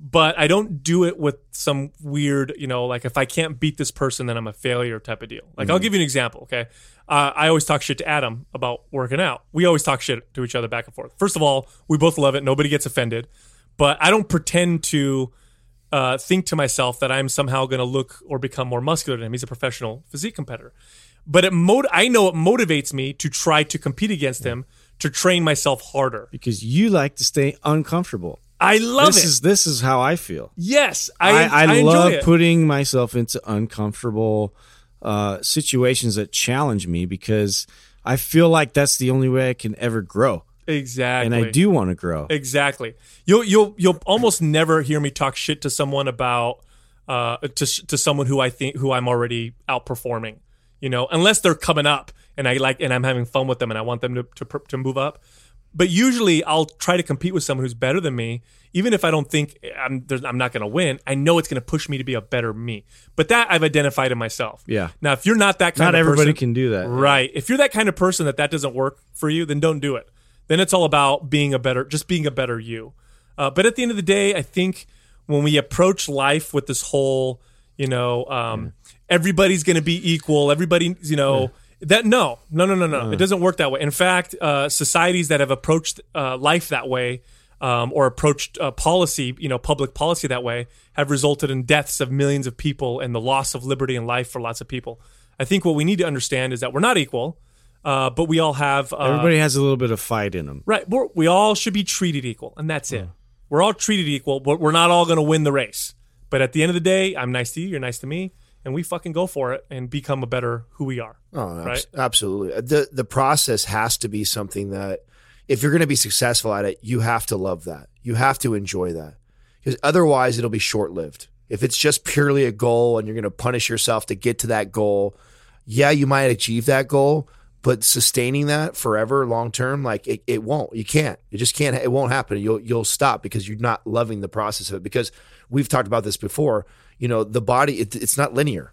But I don't do it with some weird, you know, like if I can't beat this person, then I'm a failure type of deal. Like, mm-hmm. I'll give you an example, okay? Uh, I always talk shit to Adam about working out. We always talk shit to each other back and forth. First of all, we both love it. Nobody gets offended. but I don't pretend to uh, think to myself that I'm somehow going to look or become more muscular than him. He's a professional physique competitor. But it mot- I know it motivates me to try to compete against him, to train myself harder. Because you like to stay uncomfortable. I love this it. Is, this is how I feel. Yes. I I, I, I love enjoy it. Putting myself into uncomfortable uh, situations that challenge me, because I feel like that's the only way I can ever grow. Exactly. And I do want to grow. Exactly. You'll you'll you'll almost never hear me talk shit to someone about uh, to to someone who I think who I'm already outperforming. You know, unless they're coming up and I like and I'm having fun with them and I want them to to, to move up. But usually I'll try to compete with someone who's better than me. Even if I don't think I'm I'm not going to win, I know it's going to push me to be a better me. But that I've identified in myself. Yeah. Now, if you're not that kind not of person. Not everybody can do that. Right. Yeah. If you're that kind of person that that doesn't work for you, then don't do it. Then it's all about being a better, just being a better you. Uh, but at the end of the day, I think when we approach life with this whole, you know, um, yeah. everybody's going to be equal. Everybody, you know. Yeah. That no, no, no, no, no. Uh. It doesn't work that way. In fact, uh, societies that have approached uh, life that way, um, or approached uh, policy, you know, public policy that way, have resulted in deaths of millions of people and the loss of liberty and life for lots of people. I think what we need to understand is that we're not equal, uh, but we all have. Uh, Everybody has a little bit of fight in them, right? We're, we all should be treated equal, and that's uh. it. We're all treated equal, but we're not all going to win the race. But at the end of the day, I'm nice to you. You're nice to me. And we fucking go for it and become a better who we are. Oh, right? Absolutely. The the process has to be something that if you're going to be successful at it, you have to love that. You have to enjoy that, because otherwise it'll be short-lived. If it's just purely a goal and you're going to punish yourself to get to that goal, yeah, you might achieve that goal, but sustaining that forever, long-term, like it, it won't, you can't, it just can't, it won't happen. You'll, you'll stop because you're not loving the process of it, because we've talked about this before. You know, the body, it, it's not linear.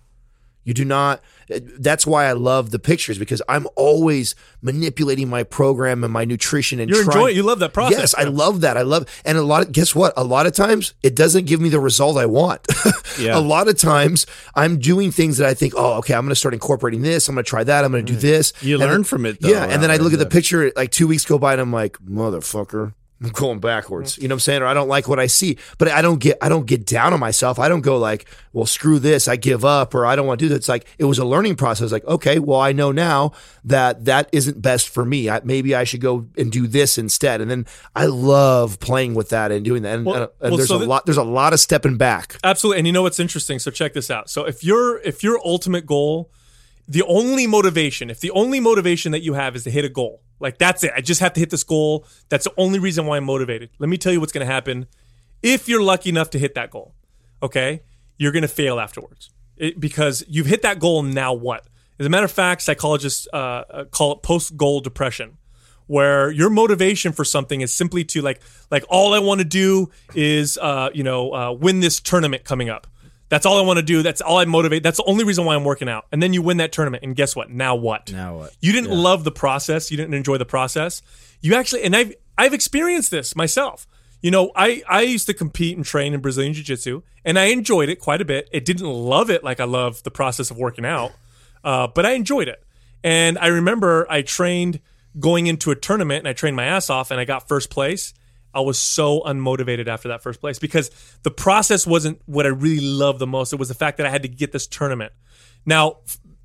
You do not, that's why I love the pictures, because I'm always manipulating my program and my nutrition and You're trying, enjoying, you love that process. Yes, I love that. I love, and a lot of, guess what? A lot of times it doesn't give me the result I want. Yeah. A lot of times I'm doing things that I think, oh, okay, I'm going to start incorporating this. I'm going to try that. I'm going to do this. You and learn then, from it though. Yeah. And then I look at the picture, like two weeks go by and I'm like, motherfucker. I'm going backwards, you know what I'm saying? Or I don't like what I see, but I don't get, I don't get down on myself. I don't go like, well, screw this. I give up, or I don't want to do that. It's like, it was a learning process. Like, okay, well, I know now that that isn't best for me. I, maybe I should go and do this instead. And then I love playing with that and doing that. And, well, and, and well, there's so a that, lot, there's a lot of stepping back. Absolutely. And you know, what's interesting. So check this out. So if your, if your ultimate goal, the only motivation, if the only motivation that you have is to hit a goal, like, that's it. I just have to hit this goal. That's the only reason why I'm motivated. Let me tell you what's going to happen. If you're lucky enough to hit that goal, okay, you're going to fail afterwards it, because you've hit that goal. Now what? As a matter of fact, psychologists uh, call it post-goal depression, where your motivation for something is simply to like, like all I want to do is, uh, you know, uh, win this tournament coming up. That's all I want to do. That's all I motivate. That's the only reason why I'm working out. And then you win that tournament. And guess what? Now what? Now what? You didn't yeah. love the process. You didn't enjoy the process. You actually, and I've, I've experienced this myself. You know, I, I used to compete and train in Brazilian Jiu-Jitsu, and I enjoyed it quite a bit. I didn't love it like I love the process of working out, uh, but I enjoyed it. And I remember I trained going into a tournament, and I trained my ass off, and I got first place. I was so unmotivated after that first place because the process wasn't what I really loved the most. It was the fact that I had to get this tournament. Now,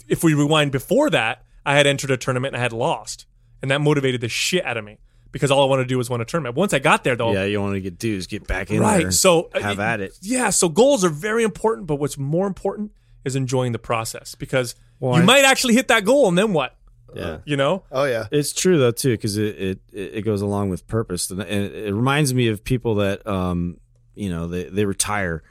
if we rewind before that, I had entered a tournament and I had lost. And that motivated the shit out of me because all I wanted to do was win a tournament. Once I got there, though. Yeah, you want to get dudes, get back in right, there. Right. So, have uh, at it. Yeah. So, goals are very important. But what's more important is enjoying the process, because well, you I- might actually hit that goal and then what? Yeah, you know. Oh yeah, it's true though too, because it, it it goes along with purpose, and it, it reminds me of people that um you know they, they retire,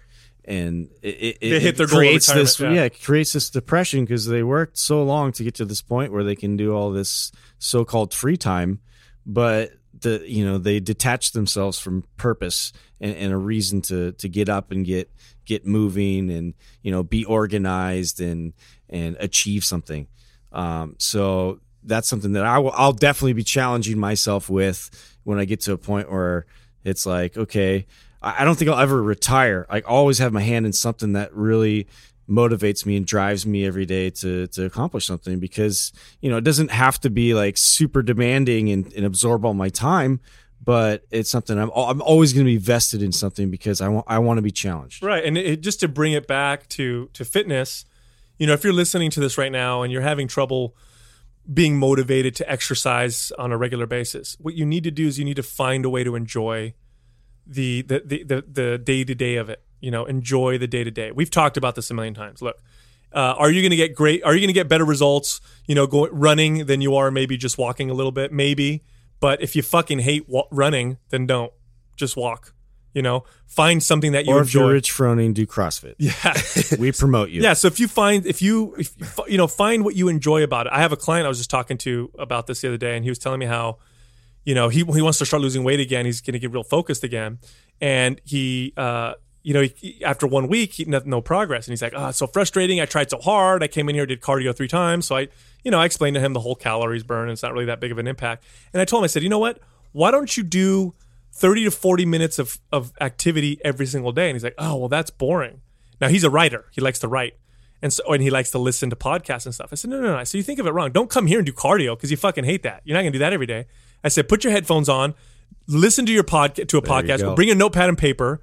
and it, it, they hit their it creates goal of this yeah. yeah it creates this depression because they worked so long to get to this point where they can do all this so-called free time, but the you know they detach themselves from purpose and, and a reason to to get up and get get moving and you know be organized and and achieve something. Um, so that's something that I will, I'll definitely be challenging myself with when I get to a point where it's like, okay, I, I don't think I'll ever retire. I always have my hand in something that really motivates me and drives me every day to, to accomplish something, because, you know, it doesn't have to be like super demanding and, and absorb all my time, but it's something I'm I'm always going to be vested in something because I want I want to be challenged. Right, and it, just to bring it back to to fitness, you know, if you're listening to this right now and you're having trouble being motivated to exercise on a regular basis, what you need to do is you need to find a way to enjoy the the the the, the day-to-day of it. You know, enjoy the day-to-day. We've talked about this a million times. Look, uh, are you going to get great? Are you going to get better results, you know, go, running than you are maybe just walking a little bit? Maybe. But if you fucking hate wa- running, then don't. Just walk. You know, find something that you or enjoy. Or if you're Rich Froning, do CrossFit. Yeah. We promote you. Yeah. So if you find, if you, if, you know, find what you enjoy about it. I have a client I was just talking to about this the other day, and he was telling me how, you know, he, he wants to start losing weight again. He's going to get real focused again. And he, uh, you know, he, after one week, he, no, no progress. And he's like, oh, it's so frustrating. I tried so hard. I came in here, did cardio three times. So I, you know, I explained to him the whole calories burn, and it's not really that big of an impact. And I told him, I said, you know what? Why don't you do thirty to forty minutes of, of activity every single day? And he's like, oh, well, that's boring. Now, he's a writer. He likes to write. And so, and he likes to listen to podcasts and stuff. I said, no, no, no. I said, you think of it wrong. Don't come here and do cardio because you fucking hate that. You're not going to do that every day. I said, put your headphones on, listen to your podca- to a there podcast, bring a notepad and paper,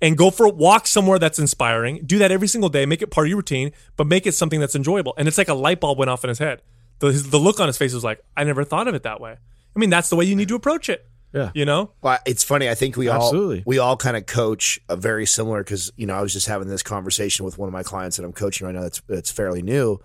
and go for a walk somewhere that's inspiring. Do that every single day. Make it part of your routine, but make it something that's enjoyable. And it's like a light bulb went off in his head. The, his, the look on his face was like, I never thought of it that way. I mean, that's the way you need to approach it. Yeah, you know, well, it's funny. I think we Absolutely. all we all kind of coach a very similar because, you know, I was just having this conversation with one of my clients that I'm coaching right now. That's that's fairly new,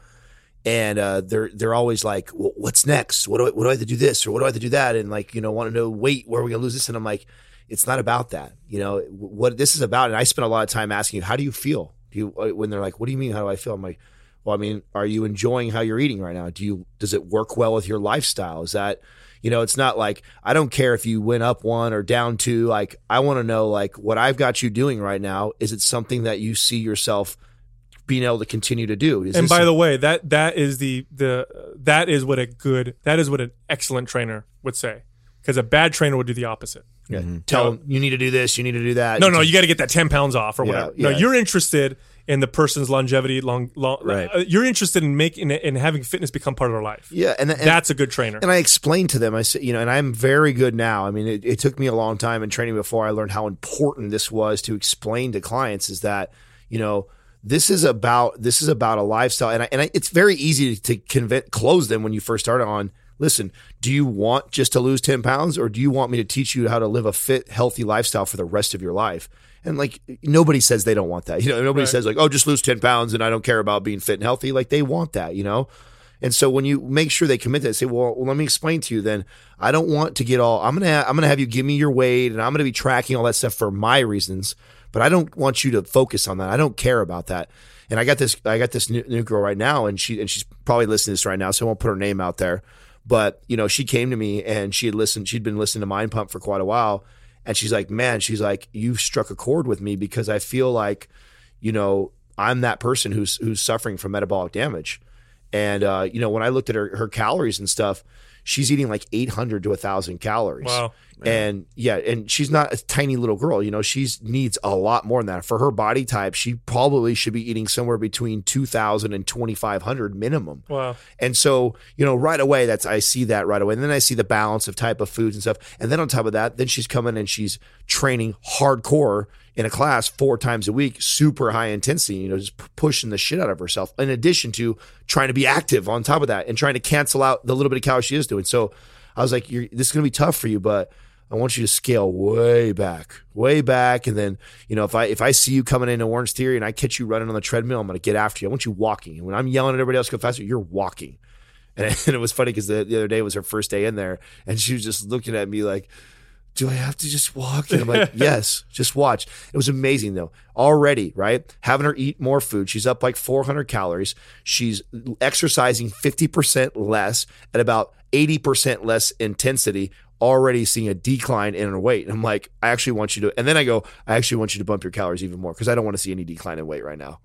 and uh, they're they're always like, well, "What's next? What do I, what do I have to do this or what do I have to do that?" And like, you know, want to know, wait, where are we gonna lose this? And I'm like, it's not about that. You know what this is about. And I spend a lot of time asking you, how do you feel? Do you when they're like, what do you mean? How do I feel? I'm like, well, I mean, are you enjoying how you're eating right now? Do you does it work well with your lifestyle? Is that You know, it's not like, I don't care if you went up one or down two. Like, I want to know, like, what I've got you doing right now, is it something that you see yourself being able to continue to do? Is and by the way, that that is the the that is what a good that is what an excellent trainer would say, because a bad trainer would do the opposite. Yeah. Mm-hmm. Tell them, you need to do this, you need to do that. No, no, you got to get that ten pounds off or whatever. Yeah, yeah. No, you're interested in the person's longevity, long, long right. uh, you're interested in making in, in having fitness become part of their life. Yeah, and, and that's a good trainer. And I explained to them, I said, you know, and I'm very good now. I mean, it, it took me a long time in training before I learned how important this was to explain to clients. Is that, you know, this is about this is about a lifestyle, and I, and I, it's very easy to, to convince close them when you first start on. Listen, do you want just to lose ten pounds, or do you want me to teach you how to live a fit, healthy lifestyle for the rest of your life? And like, nobody says they don't want that. You know, nobody right. says like, oh, just lose ten pounds and I don't care about being fit and healthy. Like, they want that, you know? And so when you make sure they commit to that, say, well, well, let me explain to you then. I don't want to get all, I'm going to, ha- I'm going to have you give me your weight, and I'm going to be tracking all that stuff for my reasons, but I don't want you to focus on that. I don't care about that. And I got this, I got this new, new girl right now, and she, and she's probably listening to this right now, so I won't put her name out there. But, you know, she came to me and she had listened, she'd been listening to Mind Pump for quite a while. And she's like, man, she's like, you've struck a chord with me, because I feel like, you know, I'm that person who's who's suffering from metabolic damage. And, uh, you know, when I looked at her, her calories and stuff, she's eating like eight hundred to one thousand calories. Wow. And yeah, and she's not a tiny little girl. You know, she needs a lot more than that. For her body type, she probably should be eating somewhere between two thousand and twenty-five hundred minimum. Wow. And so, you know, right away, that's I see that right away. And then I see the balance of type of foods and stuff. And then on top of that, then she's coming and she's training hardcore in a class four times a week, super high intensity, you know, just pushing the shit out of herself, in addition to trying to be active on top of that and trying to cancel out the little bit of calories she is doing. So I was like, You're, this is going to be tough for you, but I want you to scale way back, way back. And then, you know, if I if I see you coming into Orange Theory and I catch you running on the treadmill, I'm going to get after you. I want you walking. And when I'm yelling at everybody else, go faster, you're walking. And, and it was funny because the, the other day was her first day in there, and she was just looking at me like, do I have to just walk? And I'm like, yes, just watch. It was amazing though. Already, right? Having her eat more food. She's up like four hundred calories. She's exercising fifty percent less at about eighty percent less intensity, already seeing a decline in her weight. And I'm like, I actually want you to, and then I go, I actually want you to bump your calories even more, because I don't want to see any decline in weight right now.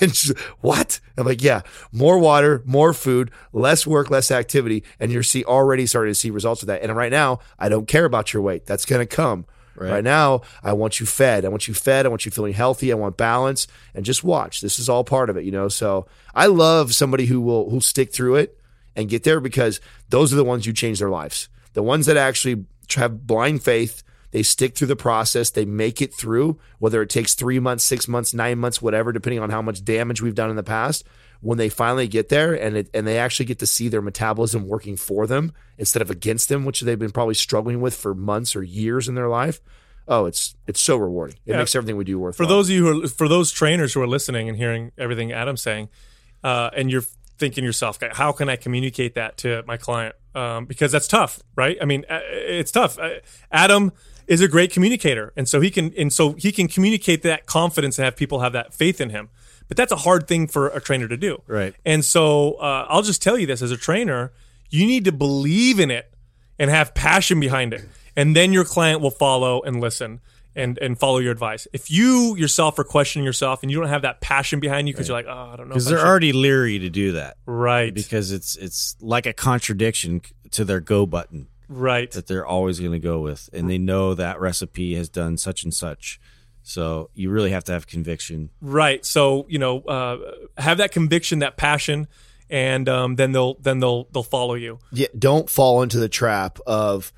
And she's like, what? I'm like, yeah, more water, more food, less work, less activity. And you're see already starting to see results of that. And right now, I don't care about your weight. That's going to come. Right. Right now, I want you fed. I want you fed. I want you feeling healthy. I want balance. And just watch. This is all part of it, you know? So I love somebody who will who'll stick through it and get there, because those are the ones you change their lives. The ones that actually have blind faith. They stick through the process. They make it through, whether it takes three months, six months, nine months, whatever, depending on how much damage we've done in the past. When they finally get there and it, and they actually get to see their metabolism working for them instead of against them, which they've been probably struggling with for months or years in their life. Oh, it's it's so rewarding. It yeah. makes everything we do worthwhile. For those of you who are, for those trainers who are listening and hearing everything Adam's saying, uh, and you're thinking to yourself, how can I communicate that to my client? Um, because that's tough, right? I mean, it's tough. Adam is a great communicator, and so he can and so he can communicate that confidence and have people have that faith in him. But that's a hard thing for a trainer to do, right? And so uh, I'll just tell you this: as a trainer, you need to believe in it and have passion behind it. And then your client will follow and listen and, and follow your advice. If you yourself are questioning yourself and you don't have that passion behind you because right. you're like, oh, I don't know. Because they're should. already leery to do that. Right. Because it's it's like a contradiction to their go button. Right. That they're always going to go with. And they know that recipe has done such and such. So you really have to have conviction. Right. So, you know, uh, have that conviction, that passion, and um, then they'll then they'll they'll follow you. Yeah. Don't fall into the trap of...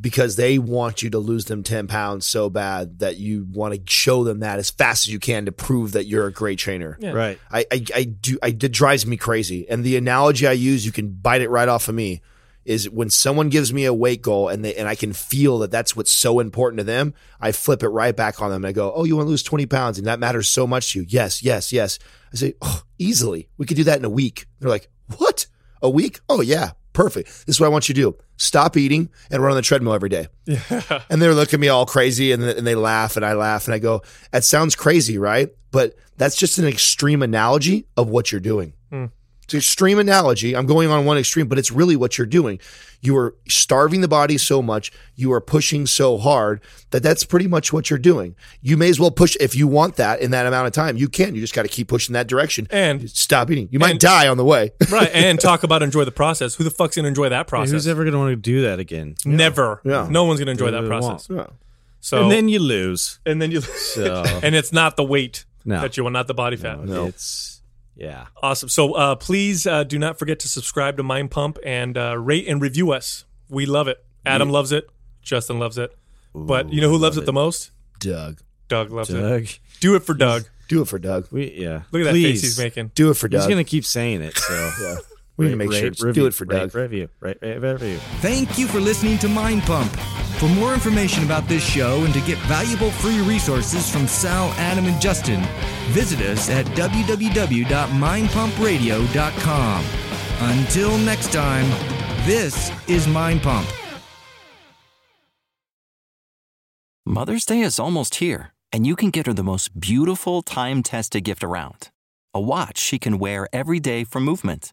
because they want you to lose them ten pounds so bad that you want to show them that as fast as you can to prove that you're a great trainer. Yeah. Right. I, I, I do. I, it drives me crazy. And the analogy I use, you can bite it right off of me, is when someone gives me a weight goal and they, and I can feel that that's what's so important to them, I flip it right back on them. And I go, oh, you want to lose twenty pounds and that matters so much to you. Yes, yes, yes. I say, oh, easily. We could do that in a week. They're like, what? A week? Oh, yeah. Perfect. This is what I want you to do. Stop eating and run on the treadmill every day. Yeah. And they're looking at me all crazy and, and they laugh and I laugh and I go, that sounds crazy, right? But that's just an extreme analogy of what you're doing. Mm. It's an extreme analogy. I'm going on one extreme, but it's really what you're doing. You are starving the body so much. You are pushing so hard that that's pretty much what you're doing. You may as well push if you want that in that amount of time. You can. You just got to keep pushing that direction and stop eating. You might and, die on the way. Right. And talk about enjoy the process. Who the fuck's going to enjoy that process? Yeah, who's ever going to want to do that again? Yeah. Never. Yeah. No one's going to enjoy that process. Yeah. So And then you lose. And then you lose. So. And it's not the weight no. that you want, not the body fat. No, no. It's... Yeah. Awesome. So uh, please uh, do not forget to subscribe to Mind Pump and uh, rate and review us. We love it. Adam yeah. loves it. Justin loves it. Ooh, but you know who loves it. it the most? Doug. Doug loves Doug. it. Do it for Doug. Do it for Doug. We, yeah. Look at please. that face he's making. Do it for Doug. He's going to keep saying it. So yeah. We're going to make rate, sure. Review, do it for rate, Doug. Review. Rate, rate, review. Thank you for listening to Mind Pump. For more information about this show and to get valuable free resources from Sal, Adam, and Justin, visit us at w w w dot mind pump radio dot com. Until next time, this is Mind Pump. Mother's Day is almost here, and you can get her the most beautiful time-tested gift around. A watch she can wear every day for Movement.